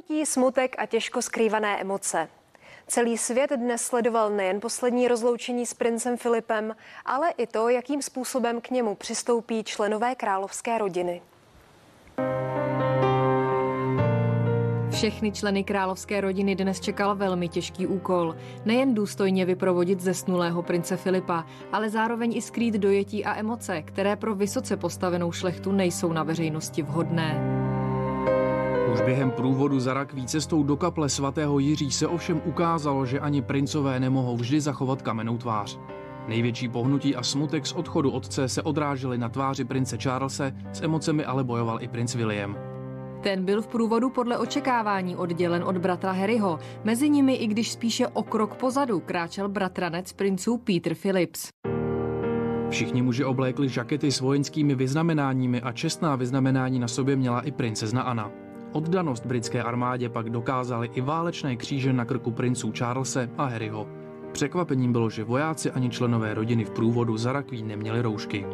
Stárnutí, smutek a těžko skrývané emoce. Celý svět dnes sledoval nejen poslední rozloučení s princem Filipem, ale i to, jakým způsobem k němu přistoupí členové královské rodiny. Všechny členy královské rodiny dnes čekal velmi těžký úkol. Nejen důstojně vyprovodit zesnulého prince Filipa, ale zároveň i skrýt dojetí a emoce, které pro vysoce postavenou šlechtu nejsou na veřejnosti vhodné. Už během průvodu za rakví cestou do kaple svatého Jiří se ovšem ukázalo, že ani princové nemohou vždy zachovat kamennou tvář. Největší pohnutí a smutek z odchodu otce se odrážely na tváři prince Charlese, s emocemi ale bojoval i princ William. Ten byl v průvodu podle očekávání oddělen od bratra Harryho, mezi nimi, i když spíše o krok pozadu, kráčel bratranec princů Peter Phillips. Všichni muži oblékli žakety s vojenskými vyznamenáními a čestná vyznamenání na sobě měla i princezna Anna. Oddanost britské armádě pak dokázaly i válečné kříže na krku princů Charlese a Harryho. Překvapením bylo, že vojáci ani členové rodiny v průvodu za rakví neměli roušky.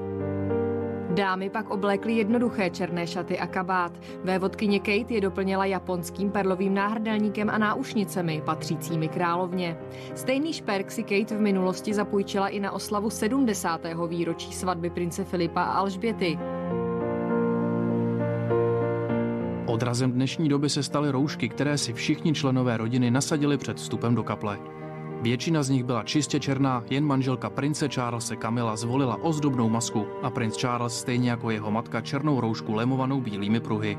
Dámy pak oblékly jednoduché černé šaty a kabát. Vévodkyně Kate je doplnila japonským perlovým náhrdelníkem a náušnicemi, patřícími královně. Stejný šperk si Kate v minulosti zapůjčila i na oslavu 70. výročí svatby prince Filipa a Alžběty. Odrazem dnešní doby se staly roušky, které si všichni členové rodiny nasadili před vstupem do kaple. Většina z nich byla čistě černá, jen manželka prince Charlese Camilla zvolila ozdobnou masku a princ Charles stejně jako jeho matka černou roušku lemovanou bílými pruhy.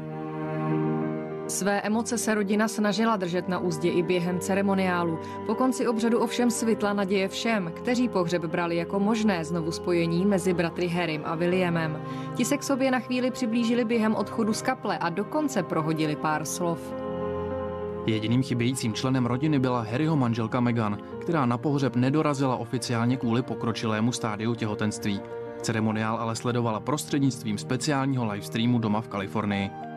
Své emoce se rodina snažila držet na úzdě i během ceremoniálu. Po konci obřadu ovšem svitla naděje všem, kteří pohřeb brali jako možné znovu spojení mezi bratry Harrym a Williamem. Ti se k sobě na chvíli přiblížili během odchodu z kaple a dokonce prohodili pár slov. Jediným chybějícím členem rodiny byla Harryho manželka Meghan, která na pohřeb nedorazila oficiálně kvůli pokročilému stádiu těhotenství. Ceremoniál ale sledovala prostřednictvím speciálního livestreamu doma v Kalifornii.